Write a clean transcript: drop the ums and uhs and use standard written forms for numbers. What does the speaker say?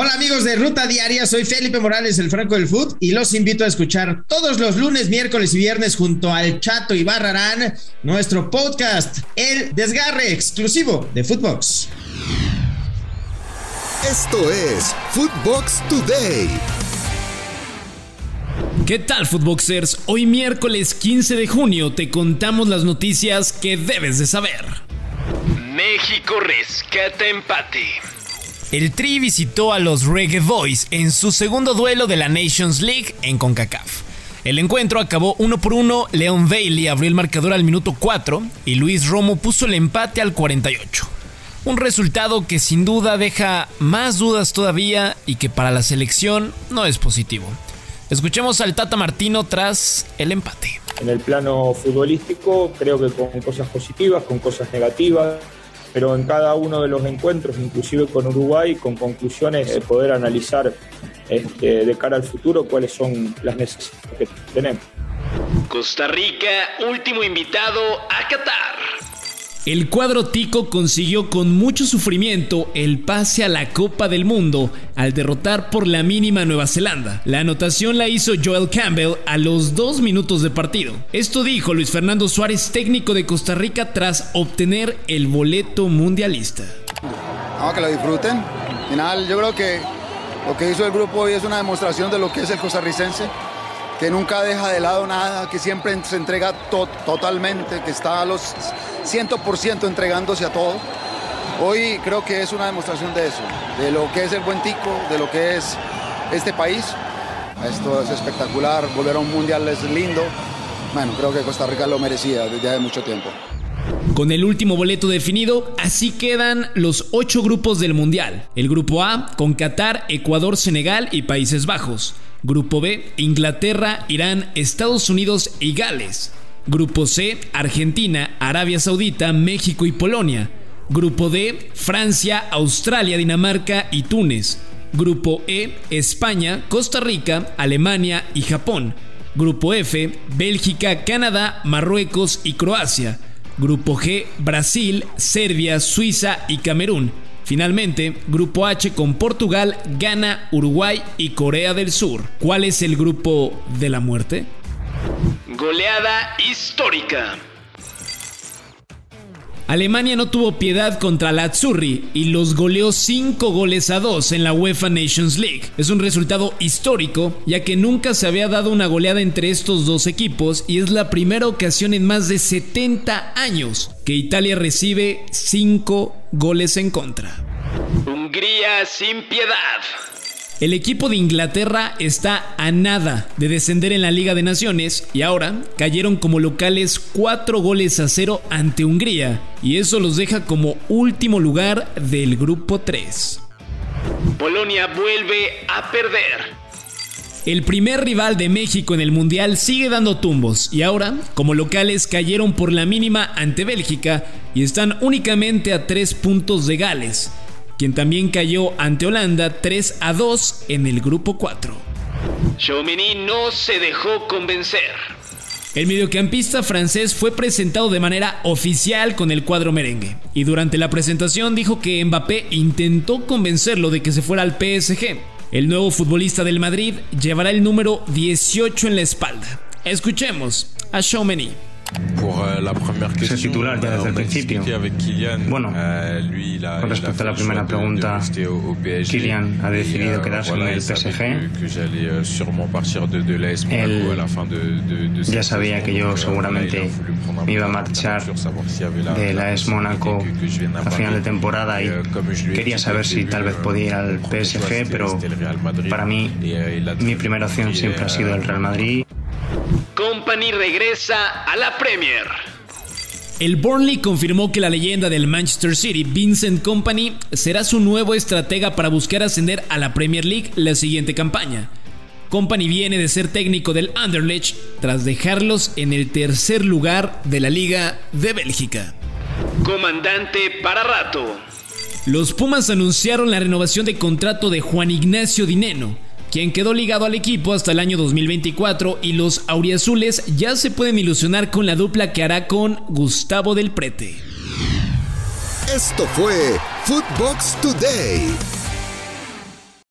Hola amigos de Ruta Diaria, soy Felipe Morales, el Franco del Fut, y los invito a escuchar todos los lunes, miércoles y viernes junto al Chato y Barrarán nuestro podcast El Desgarre, exclusivo de Futvox. Esto es Futvox Today. ¿Qué tal, Futvoxers? Hoy miércoles 15 de junio te contamos las noticias que debes de saber. México rescata empate. El Tri visitó a los Reggae Boys en su segundo duelo de la Nations League en CONCACAF. El encuentro acabó 1-1, Leon Bailey abrió el marcador al minuto 4 y Luis Romo puso el empate al 48. Un resultado que sin duda deja más dudas todavía y que para la selección no es positivo. Escuchemos al Tata Martino tras el empate. En el plano futbolístico, creo que con cosas positivas, con cosas negativas, pero en cada uno de los encuentros, inclusive con Uruguay, con conclusiones, poder analizar de cara al futuro cuáles son las necesidades que tenemos. Costa Rica, último invitado a Qatar. El cuadro tico consiguió con mucho sufrimiento el pase a la Copa del Mundo al derrotar por la mínima a Nueva Zelanda. La anotación la hizo Joel Campbell a los 2 minutos de partido. Esto dijo Luis Fernando Suárez, técnico de Costa Rica, tras obtener el boleto mundialista. Vamos, que lo disfruten. Al final, yo creo que lo que hizo el grupo hoy es una demostración de lo que es el costarricense, que nunca deja de lado nada, que siempre se entrega totalmente, que está a los 100% entregándose a todo. Hoy creo que es una demostración de eso, de lo que es el buen tico, de lo que es este país. Esto es espectacular, volver a un mundial es lindo. Bueno, creo que Costa Rica lo merecía desde hace mucho tiempo. Con el último boleto definido, así quedan los 8 grupos del mundial. El grupo A, con Qatar, Ecuador, Senegal y Países Bajos. Grupo B, Inglaterra, Irán, Estados Unidos y Gales. Grupo C, Argentina, Arabia Saudita, México y Polonia. Grupo D, Francia, Australia, Dinamarca y Túnez. Grupo E, España, Costa Rica, Alemania y Japón. Grupo F, Bélgica, Canadá, Marruecos y Croacia. Grupo G, Brasil, Serbia, Suiza y Camerún. Finalmente, Grupo H con Portugal, Ghana, Uruguay y Corea del Sur. ¿Cuál es el grupo de la muerte? Goleada histórica. Alemania no tuvo piedad contra la Azzurri y los goleó 5-2 en la UEFA Nations League. Es un resultado histórico, ya que nunca se había dado una goleada entre estos dos equipos y es la primera ocasión en más de 70 años que Italia recibe 5 goles en contra. Hungría sin piedad. El equipo de Inglaterra está a nada de descender en la Liga de Naciones y ahora cayeron como locales 4-0 ante Hungría y eso los deja como último lugar del grupo 3. Polonia vuelve a perder. El primer rival de México en el Mundial sigue dando tumbos y ahora, como locales, cayeron por la mínima ante Bélgica y están únicamente a 3 puntos de Gales, quien también cayó ante Holanda 3-2 en el grupo 4. Xaomény no se dejó convencer. El mediocampista francés fue presentado de manera oficial con el cuadro merengue y durante la presentación dijo que Mbappé intentó convencerlo de que se fuera al PSG. El nuevo futbolista del Madrid llevará el número 18 en la espalda. Escuchemos a Xaomény. Es el titular ya desde el principio. Bueno, con respecto a la primera pregunta, Kylian ha decidido quedarse en el PSG. Él ya sabía que yo seguramente me iba a marchar de la AS Mónaco a final de temporada y quería saber si tal vez podía ir al PSG, pero para mí, mi primera opción siempre ha sido el Real Madrid. Kompany regresa a la Premier. El Burnley confirmó que la leyenda del Manchester City, Vincent Kompany, será su nuevo estratega para buscar ascender a la Premier League la siguiente campaña. Kompany viene de ser técnico del Anderlecht tras dejarlos en el tercer lugar de la Liga de Bélgica. Comandante para rato. Los Pumas anunciaron la renovación de contrato de Juan Ignacio Dineno, quien quedó ligado al equipo hasta el año 2024, y los Auriazules ya se pueden ilusionar con la dupla que hará con Gustavo Del Prete. Esto fue Futvox Today.